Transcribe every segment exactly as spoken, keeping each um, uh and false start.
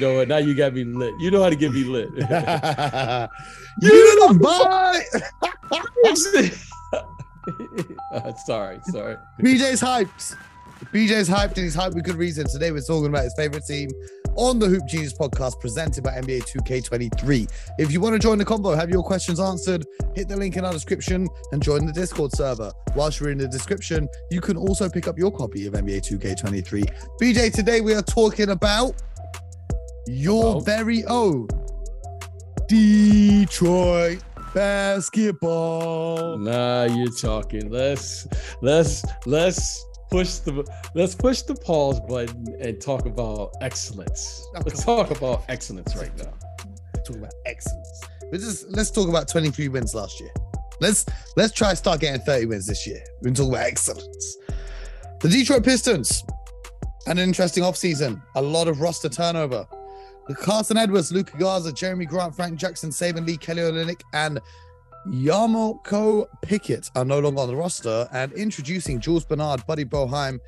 know what? Now you got me lit. You know how to get me lit. You didn't buy. uh, sorry, sorry. B J's hyped. B J's hyped, and he's hyped with good reason. Today we're talking about his favorite team on the Hoop Genius podcast presented by N B A two K twenty-three. If you want to join the combo, have your questions answered, hit the link in our description and join the Discord server. Whilst you're in the description, you can also pick up your copy of N B A two K twenty-three. B J, today we are talking about your Hello. very own Detroit basketball. Nah, you're talking. Let's, let's, let's. Push the let's push the pause button and talk about excellence. Oh, let's talk on. about excellence right now. Talk about excellence. Let's just, let's talk about twenty-three wins last year. Let's let's try to start getting thirty wins this year. We can talk about excellence. The Detroit Pistons, an interesting offseason. A lot of roster turnover. Carson Edwards, Luka Garza, Jeremy Grant, Frank Jackson, Saban Lee, Kelly Olynyk, and Yarmouk Pickett are no longer on the roster, and introducing Jules Bernard, Buddy Boheim,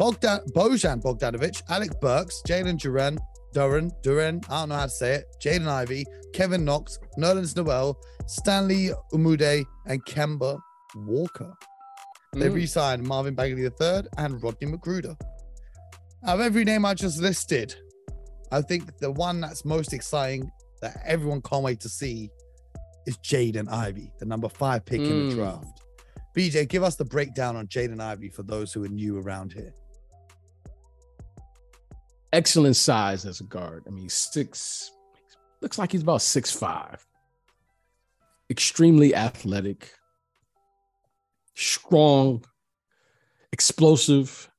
Bogdan, Bogdan Bogdanovic, Alec Burks, Jalen Duren, Duren, Duren, I don't know how to say it, Jaden Ivey, Kevin Knox, Nerlens Noel, Stanley Umunde, and Kemba Walker. Mm. They re-signed Marvin Bagley the third and Rodney McGruder. Out of every name I just listed, I think the one that's most exciting that everyone can't wait to see is Jaden Ivey, the number five pick mm. in the draft. B J, give us the breakdown on Jaden Ivey for those who are new around here. Excellent size as a guard. I mean, six, looks like he's about six five. Extremely athletic, strong, explosive.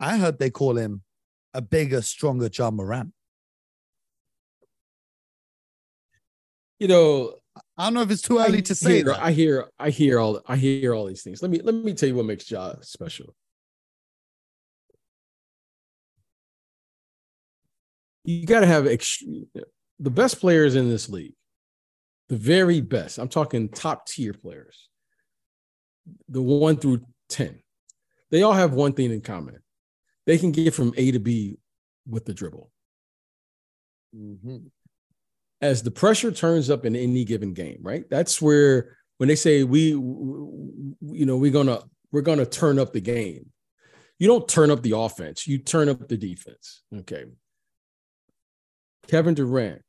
I heard they call him a bigger, stronger John Morant. You know, I don't know if it's too early I to say. Hear, that. I hear, I hear all, I hear all these things. Let me, let me tell you what makes Ja special. You got to have extreme, the best players in this league, the very best. I'm talking top tier players, the one through ten. They all have one thing in common: they can get from A to B with the dribble. Mm-hmm. As the pressure turns up in any given game, right? That's where when they say we, you know, we're gonna we're gonna turn up the game. You don't turn up the offense; you turn up the defense. Okay. Kevin Durant,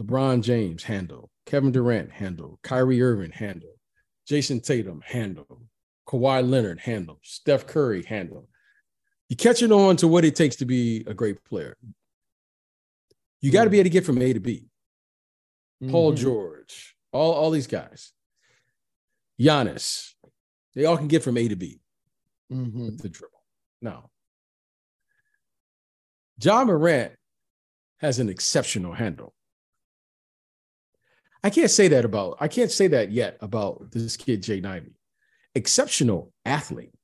LeBron James handle. Kevin Durant handle. Kyrie Irving handle. Jason Tatum handle. Kawhi Leonard handle. Steph Curry handle. You're catching on to what it takes to be a great player. You got to be able to get from A to B. Paul mm-hmm. George, all, all these guys. Giannis, they all can get from A to B. Mm-hmm. The dribble. Now, John Morant has an exceptional handle. I can't say that about, I can't say that yet about this kid, Jaden Ivey. Exceptional athlete.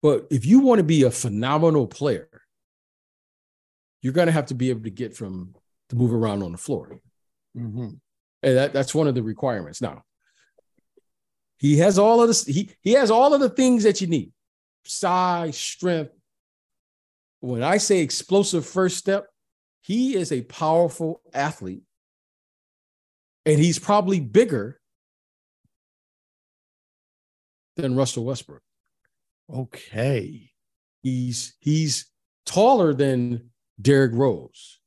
But if you want to be a phenomenal player, you're going to have to be able to get from to move around on the floor. Mm-hmm. And that, that's one of the requirements. Now, he has all of this. He, he has all of the things that you need. Size, strength. When I say explosive first step, he is a powerful athlete. And he's probably bigger than Russell Westbrook. Okay. He's, he's taller than Derrick Rose.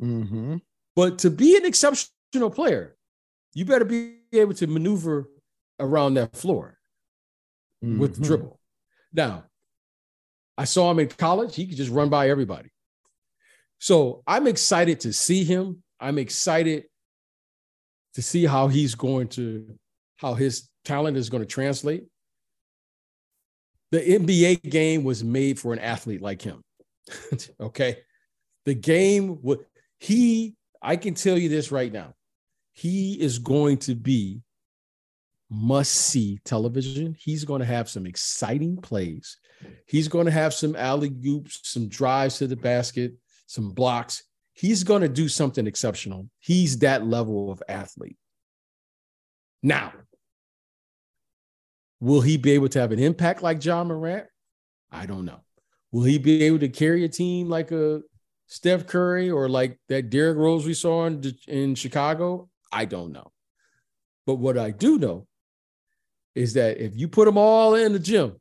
Mm-hmm. But to be an exceptional player, you better be able to maneuver around that floor mm-hmm. with the dribble. Now, I saw him in college. He could just run by everybody. So I'm excited to see him. I'm excited to see how he's going to, how his talent is going to translate. The N B A game was made for an athlete like him. Okay, the game would he I can tell you this right now, he is going to be must-see television. He's going to have some exciting plays. He's going to have some alley-oops, some drives to the basket, some blocks. He's going to do something exceptional. He's that level of athlete. Now, will he be able to have an impact like John Morant? I don't know. Will he be able to carry a team like a Steph Curry or like that Derrick Rose we saw in, in Chicago? I don't know. But what I do know is that if you put them all in the gym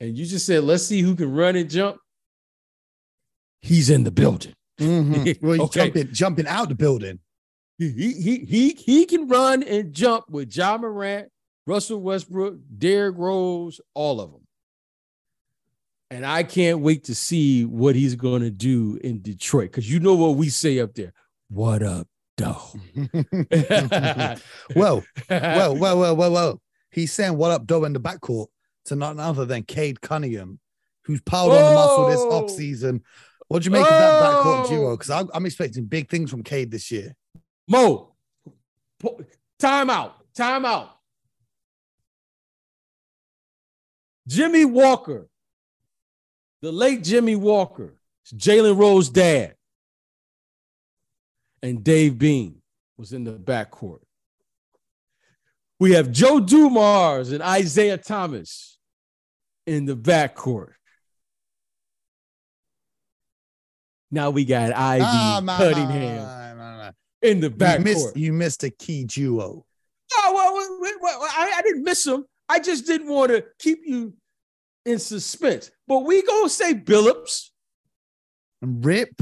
and you just said, let's see who can run and jump, he's in the building. Mm-hmm. Well, he's okay. jumping, jumping out the building. He, he, he, he can run and jump with John Morant, Russell Westbrook, Derrick Rose, all of them. And I can't wait to see what he's going to do in Detroit, because you know what we say up there. What up, doe? Well, well, well, well, well, well. He's saying what up, doe in the backcourt to none other than Cade Cunningham, who's piled oh! on the muscle this offseason. What do you make oh! of that backcourt duo? Because I'm, I'm expecting big things from Cade this year. Mo, time out, time out. Jimmy Walker, the late Jimmy Walker, Jalen Rose's dad, and Dave Bean was in the backcourt. We have Joe Dumars and Isaiah Thomas in the backcourt. Now we got Ivy oh, Cunningham my, my, my. in the backcourt. You missed, you missed a key duo. No, well, well, well, I, I didn't miss him. I just didn't want to keep you in suspense, but we gonna say Billups and Rip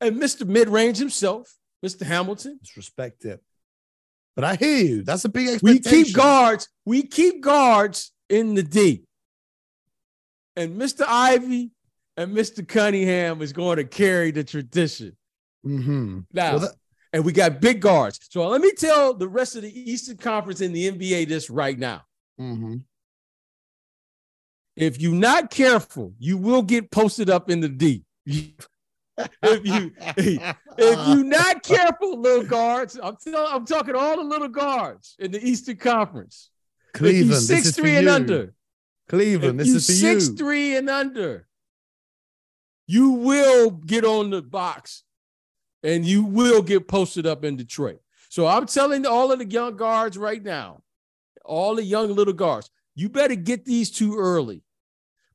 and Mister Midrange himself, Mister Hamilton. Disrespect it, but I hear you. That's a big expectation. We keep guards. We keep guards in the D, and Mister Ivey and Mister Cunningham is going to carry the tradition. Mm-hmm. Now, well, that- and we got big guards. So let me tell the rest of the Eastern Conference in the N B A this right now. Mm-hmm. If you're not careful, you will get posted up in the D. if you if you're not careful, little guards, I'm tell, I'm talking all the little guards in the Eastern Conference. Cleveland, if six this is three for and you. under. Cleveland, if this is for six, you. Six three and under. You will get on the box, and you will get posted up in Detroit. So I'm telling all of the young guards right now, all the young little guards, you better get these two early.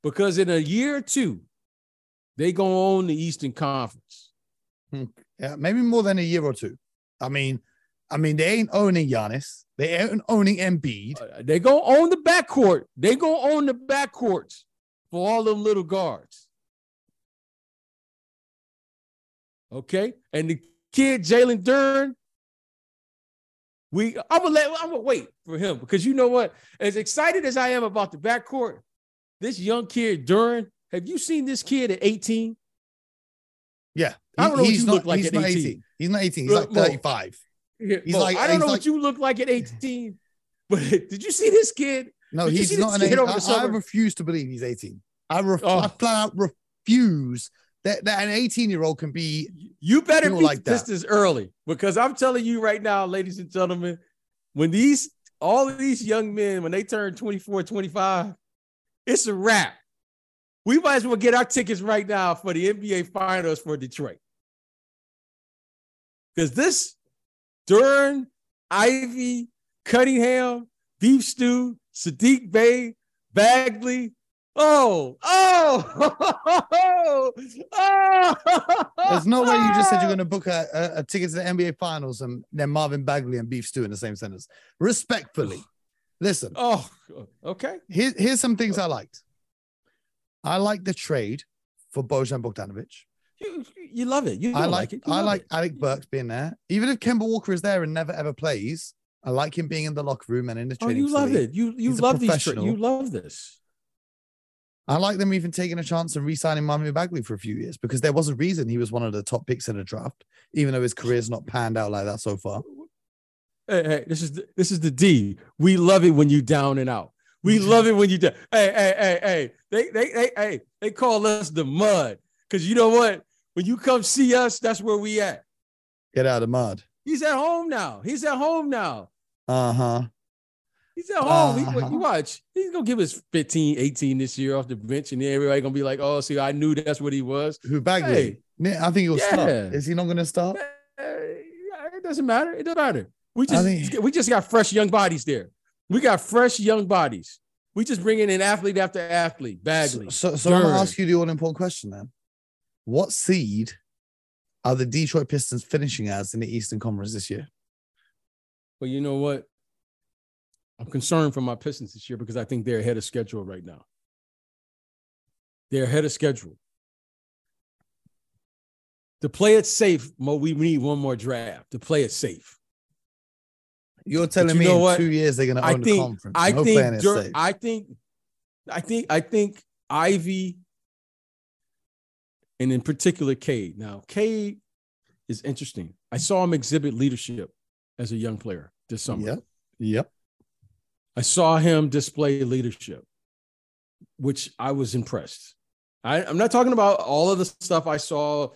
Because in a year or two, they going to own the Eastern Conference. Yeah, maybe more than a year or two. I mean, I mean, they ain't owning Giannis. They ain't owning Embiid. Uh, they going to own the backcourt. They going to own the backcourts for all them little guards. Okay? And the kid, Jalen Duren, we, I'm gonna let, I'm gonna wait for him, because you know what? As excited as I am about the backcourt, this young kid Duren, have you seen this kid at eighteen? Yeah, he, I don't know what you not, look like at eighteen. eighteen. He's not eighteen. He's Look, like thirty-five. Mo, he's Mo, like, I don't know like, what you look like at eighteen. But did you see this kid? No, did he's not an eighteen. I, I refuse to believe he's eighteen. I, ref, oh. I flat out refuse. That, that an eighteen-year-old can be. You better be like this as early, because I'm telling you right now, ladies and gentlemen, when these all of these young men, when they turn twenty-four, twenty-five, it's a wrap. We might as well get our tickets right now for the N B A Finals for Detroit. Because this Duren, Ivy, Cunningham, Beef Stew, Sadiq Bey, Bagley, Oh, oh, oh, there's no way you just said you're going to book a, a, a ticket to the N B A Finals and then Marvin Bagley and Beef Stew in the same sentence. Respectfully, listen. Oh, okay. Here, here's some things I liked. I like the trade for Bogdan Bogdanovic. You, you love it. You I like, like it. You I like it. Alec Burks being there. Even if Kemba Walker is there and never ever plays, I like him being in the locker room and in the training. Oh, you love league. it. You you He's love these. Tra- you love this. I like them even taking a chance and re-signing Marvin Bagley for a few years, because there was a reason he was one of the top picks in the draft, even though his career's not panned out like that so far. Hey, hey, this is the, this is the D. We love it when you down and out. We love it when you down. Hey, hey, hey, hey. They they they hey, they call us the mud, because you know what? When you come see us, that's where we at. Get out of the mud. He's at home now. He's at home now. Uh-huh. He's at home. Uh-huh. He, you watch. He's going to give us fifteen, eighteen this year off the bench, and then everybody going to be like, oh, see, I knew that's what he was. Who, Bagley? Hey, I think he was yeah. start. Is he not going to start? It doesn't matter. It doesn't matter. We just, I mean, we just got fresh young bodies there. We got fresh young bodies. We just bringing in athlete after athlete. Bagley. So, so, so I'm gonna ask you the all important question then. What seed are the Detroit Pistons finishing as in the Eastern Conference this year? Well, you know what? I'm concerned for my Pistons this year because I think they're ahead of schedule right now. They're ahead of schedule. To play it safe, Mo, we need one more draft. To play it safe. You're telling you me in what? two years they're going to own think, the conference. I, no think Dur- I think I think I think Ivy and in particular Cade. Now, Cade is interesting. I saw him exhibit leadership as a young player this summer. Yep. Yep. I saw him display leadership, which I was impressed. I, I'm not talking about all of the stuff I saw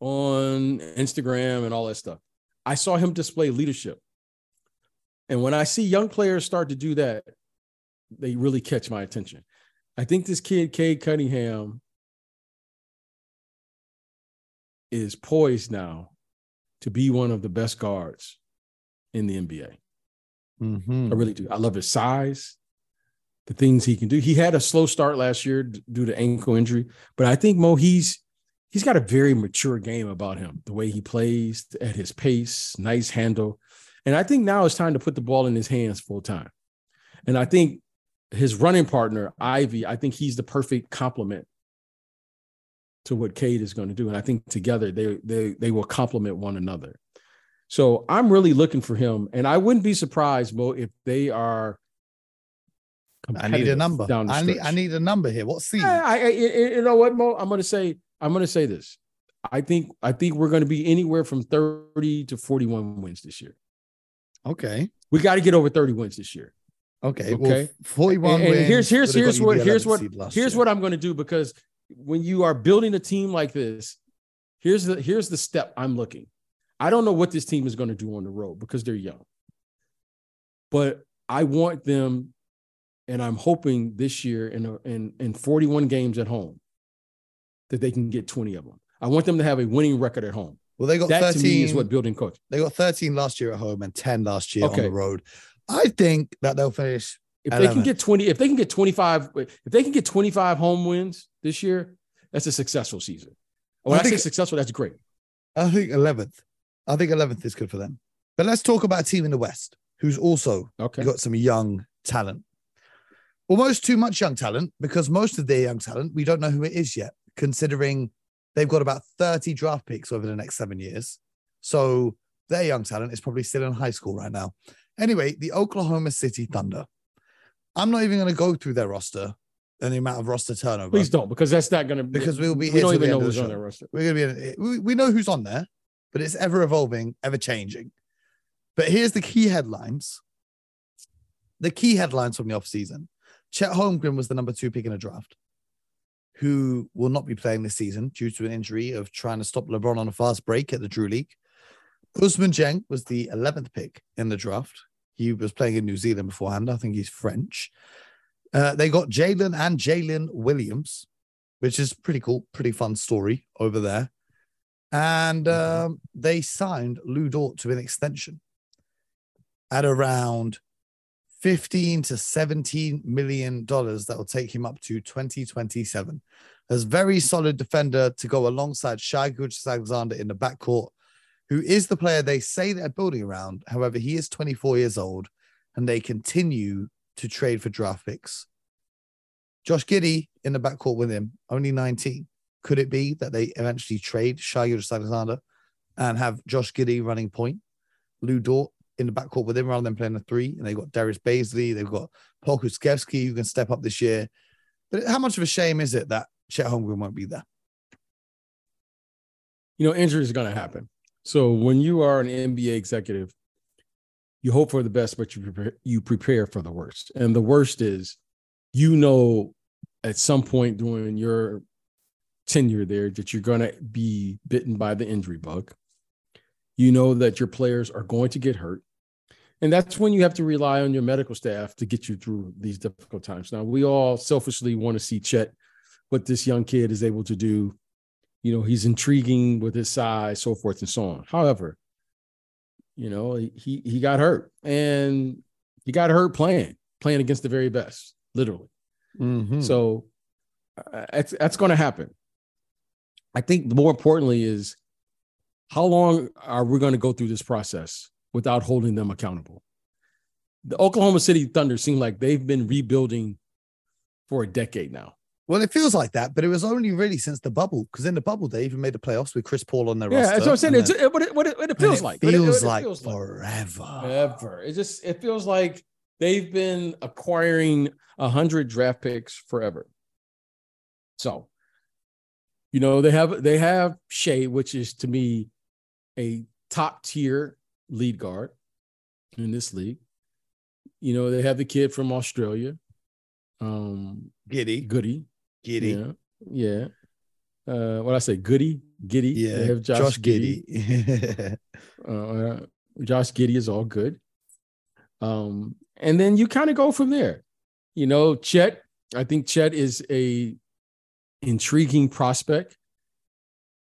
on Instagram and all that stuff. I saw him display leadership. And when I see young players start to do that, they really catch my attention. I think this kid, Cade Cunningham, is poised now to be one of the best guards in the N B A. Mm-hmm. I really do. I love his size, the things he can do. He had a slow start last year due to ankle injury, but I think, Mo, he's he's got a very mature game about him, the way he plays at his pace, nice handle. And I think now it's time to put the ball in his hands full time. And I think his running partner, Ivy, I think he's the perfect complement to what Cade is going to do. And I think together they they they will complement one another. So I'm really looking for him. And I wouldn't be surprised, Mo, if they are I need a number. I need, I need a number here. What seed? I, I, you know what, Mo? I'm going to say I'm going to say this. I think I think we're going to be anywhere from thirty to forty-one wins this year. Okay. We got to get over thirty wins this year. Okay. Okay. Well, forty-one and, and wins. Here's here's here's what here's what here's year. what I'm going to do, because when you are building a team like this, here's the here's the step I'm looking. I don't know what this team is going to do on the road because they're young. But I want them, and I'm hoping this year in in in forty-one games at home that they can get twenty of them. I want them to have a winning record at home. Well, they got that thirteen. To me is what building coach. They got thirteen last year at home and ten last year okay. on the road. I think that they'll finish. If they eleven. Can get twenty, if they can get twenty-five, if they can get twenty-five home wins this year, that's a successful season. When I, I think, say successful, that's great. I think eleventh. I think eleventh is good for them. But let's talk about a team in the West who's also okay. got some young talent. Almost too much young talent, because most of their young talent, we don't know who it is yet, considering they've got about thirty draft picks over the next seven years. So their young talent is probably still in high school right now. Anyway, the Oklahoma City Thunder. I'm not even going to go through their roster and the amount of roster turnover. Please don't, because that's not going to be... Because we'll be here. We don't even know who's on their roster. We're going to be... In, we, we know who's on there, but it's ever evolving, ever changing. But here's the key headlines. The key headlines from the offseason. Chet Holmgren was the number two pick in a draft, who will not be playing this season due to an injury of trying to stop LeBron on a fast break at the Drew League. Ousmane Dieng was the eleventh pick in the draft. He was playing in New Zealand beforehand. I think he's French. Uh, they got Jalen and Jalen Williams, which is pretty cool, pretty fun story over there. And um, they signed Lou Dort to an extension at around fifteen to seventeen million dollars. That will take him up to twenty twenty-seven. As very solid defender to go alongside Shai Gilgeous-Alexander in the backcourt, who is the player they say they're building around. However, he is twenty-four years old, and they continue to trade for draft picks. Josh Giddey in the backcourt with him, only nineteen. Could it be that they eventually trade Shai Gilgeous-Alexander and have Josh Giddey running point? Lou Dort in the backcourt with him rather than playing a three. And they've got Darius Bazley. They've got Paul Kuzkiewski, who can step up this year. But how much of a shame is it that Chet Holmgren won't be there? You know, injuries are going to happen. So when you are an N B A executive, you hope for the best, but you prepare, you prepare for the worst. And the worst is, you know, at some point during your tenure there that you're going to be bitten by the injury bug. You know that your players are going to get hurt. And that's when you have to rely on your medical staff to get you through these difficult times. Now, we all selfishly want to see Chet, what this young kid is able to do. You know, he's intriguing with his size, so forth and so on. However, you know, he he got hurt. And he got hurt playing, playing against the very best. literally. Mm-hmm. So uh, that's, that's going to happen. I think more importantly is how long are we going to go through this process without holding them accountable? The Oklahoma City Thunder seem like they've been rebuilding for a decade now. Well, it feels like that, but it was only really since the bubble, because in the bubble, they even made the playoffs with Chris Paul on their yeah, roster. Yeah, that's what I'm saying. It's, it, what, it, what, it, what it feels it like. Feels it, it, like it feels forever. like forever. Forever. It just, it feels like they've been acquiring one hundred draft picks forever. So, you know, they have, they have Shai, which is to me a top tier lead guard in this league. You know, they have the kid from Australia. Um, Giddey. Goody. Giddey. Yeah. yeah. Uh, what I say, Goody, Giddey. Yeah. They have Josh, Josh Giddey. Giddey. uh, Josh Giddey is all good. Um, and then you kind of go from there. You know, Chet, I think Chet is a intriguing prospect.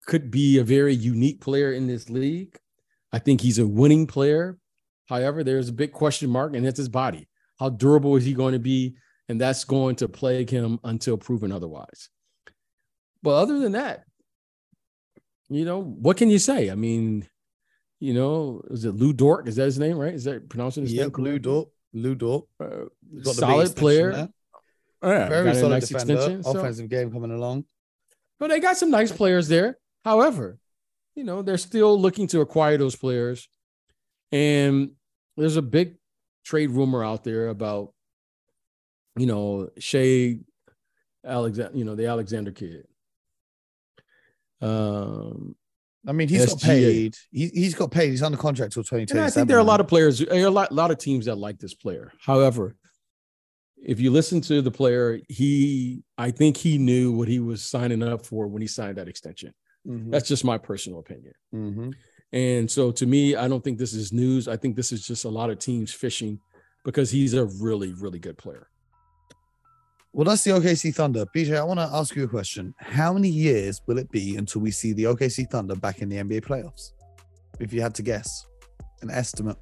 Could be a very unique player in this league. I think he's a winning player. However, there's a big question mark, and it's his body. How durable is he going to be? And that's going to plague him until proven otherwise. But other than that, you know, what can you say? I mean, you know, is it Lou Dort? Is that his name, right? Is that pronouncing his yeah, name? Lou Dort. Lou Dort. Uh, solid player. Yeah, very solid nice defender. So. Offensive game coming along. But they got some nice players there. However, you know, they're still looking to acquire those players. And there's a big trade rumor out there about, you know, Shai Alexander, you know, the Alexander kid. Um, I mean, he's S G A. Got paid. He, he's got paid. He's under contract till twenty twenty-seven. And I think there are a lot of players, there are a lot, a lot of teams that like this player. However, if you listen to the player, he, I think he knew what he was signing up for when he signed that extension. Mm-hmm. That's just my personal opinion. Mm-hmm. And so to me, I don't think this is news. I think this is just a lot of teams fishing because he's a really, really good player. Well, that's the O K C Thunder. B J, I want to ask you a question. How many years will it be until we see the O K C Thunder back in the N B A playoffs? If you had to guess, an estimate.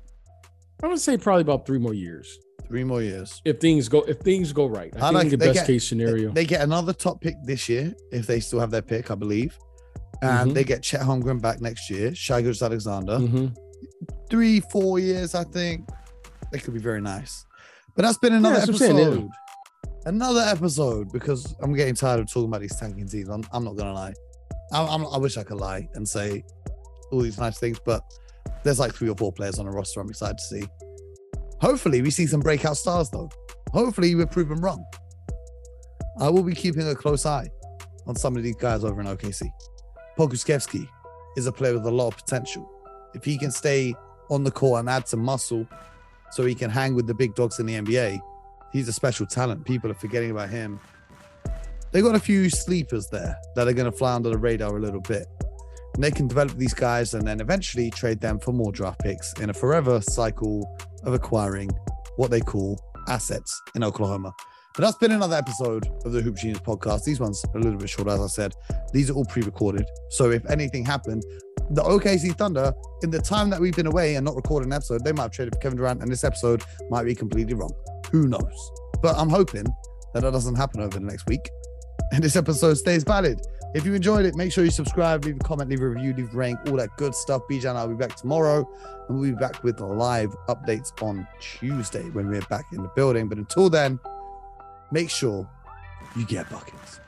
I would say probably about three more years. Three more years. If things go if things go right. I, I think like, the best get, case scenario. They, they get another top pick this year, if they still have their pick, I believe. And mm-hmm. they get Chet Holmgren back next year. Shai Gilgeous-Alexander. Mm-hmm. Three, four years, I think. They could be very nice. But that's been another yeah, that's episode. Another episode, because I'm getting tired of talking about these tanking teams. I'm, I'm not going to lie. I, I'm, I wish I could lie and say all these nice things, but there's like three or four players on the roster I'm excited to see. Hopefully, we see some breakout stars, though. Hopefully, we're proven wrong. I will be keeping a close eye on some of these guys over in O K C. Paul Kuzkiewski is a player with a lot of potential. If he can stay on the court and add some muscle so he can hang with the big dogs in the N B A, he's a special talent. People are forgetting about him. They got a few sleepers there that are going to fly under the radar a little bit. And they can develop these guys and then eventually trade them for more draft picks in a forever cycle of acquiring what they call assets in Oklahoma. But that's been another episode of the Hoop Genius podcast. These ones are a little bit short, as I said. These are all pre-recorded. So if anything happened, the O K C Thunder, in the time that we've been away and not recording an episode, they might have traded for Kevin Durant, and this episode might be completely wrong. Who knows? But I'm hoping that that doesn't happen over the next week and this episode stays valid. If you enjoyed it, make sure you subscribe, leave a comment, leave a review, leave a rank, all that good stuff. B J and I will be back tomorrow, and we'll be back with live updates on Tuesday when we're back in the building. But until then, make sure you get buckets.